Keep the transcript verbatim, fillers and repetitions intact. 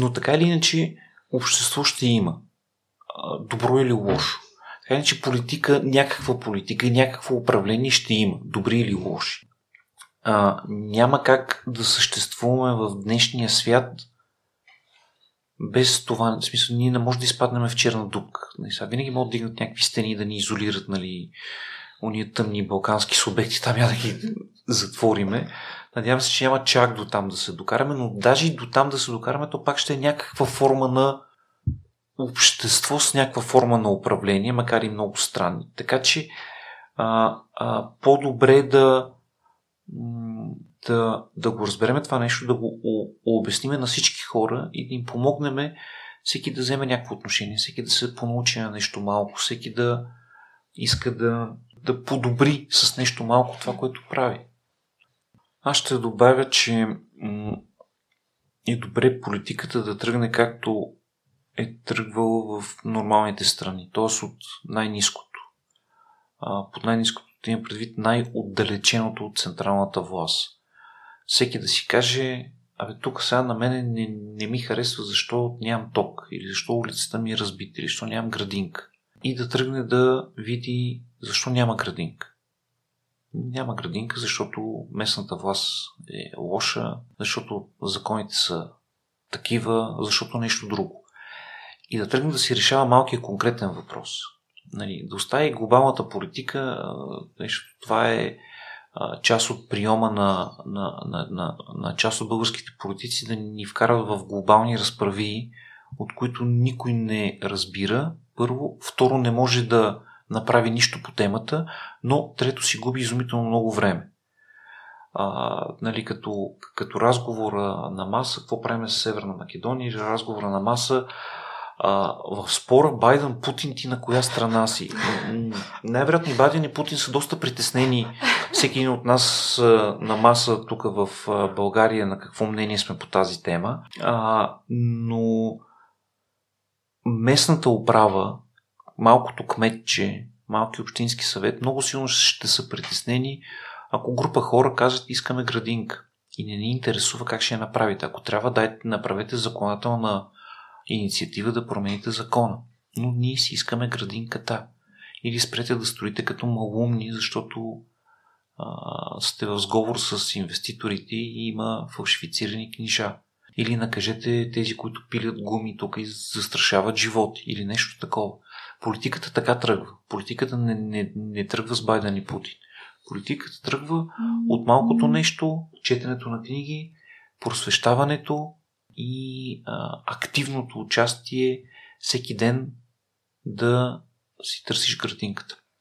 Но така или иначе общество ще има. Добро или лошо. Така или иначе политика, някаква политика и някакво управление ще има. Добри или лоши. А, няма как да съществуваме в днешния свят без това. В смисъл, ние не можем да изпаднем в черна дупка. Винаги могат да дигнат някакви стени да ни изолират, нали, уния тъмни балкански субекти, там я да ги затвориме. Надявам се, че няма чак до там да се докараме, но даже и до там да се докараме, то пак ще е някаква форма на общество с някаква форма на управление, макар и много странни. Така че а, а, по-добре да, да, да го разбереме това нещо, да го обясниме на всички хора и да им помогнем всеки да вземе някакво отношение, всеки да се понаучи на нещо малко, всеки да иска да, да подобри с нещо малко това, което прави. Аз ще добавя, че е добре политиката да тръгне както е тръгвала в нормалните страни, т.е. от най-ниското. Под най-ниското да има предвид най-отдалеченото от централната власт. Всеки да си каже, абе тук сега на мен не, не ми харесва защо нямам ток, или защо улицата ми е разбита, или защо нямам градинка. И да тръгне да види защо няма градинка. Няма градинка, защото местната власт е лоша, защото законите са такива, защото нещо друго. И да тръгне да си решава малкият конкретен въпрос. Нали, да остави глобалната политика, защото това е част от приема на, на, на, на, на част от българските политици да ни вкарат в глобални разправи, от които никой не разбира. Първо, второ, не може да направи нищо по темата, но трето си губи изумително много време. А, нали, като, като разговора на маса, какво правим с Северна Македония, разговора на маса, а, в спора Байден, Путин, ти на коя страна си? Най-вероятно Байден и Путин са доста притеснени. Всеки един от нас на маса тук в България на какво мнение сме по тази тема. А, но местната управа, малкото кметче, малки общински съвет, много силно ще са притеснени, ако група хора кажат искаме градинка и не ни интересува как ще я направите. Ако трябва, дайте, направете законодателна инициатива да промените закона. Но ние си искаме градинката. Или спрете да строите като малумни, защото а, сте в сговор с инвеститорите и има фалшифицирани книжа. Или накажете тези, които пилят гуми тук и застрашават живот. Или нещо такова. Политиката така тръгва. Политиката не, не, не тръгва с Байден и Путин. Политиката тръгва от малкото нещо, четенето на книги, просвещаването и а, активното участие всеки ден да си търсиш градинката.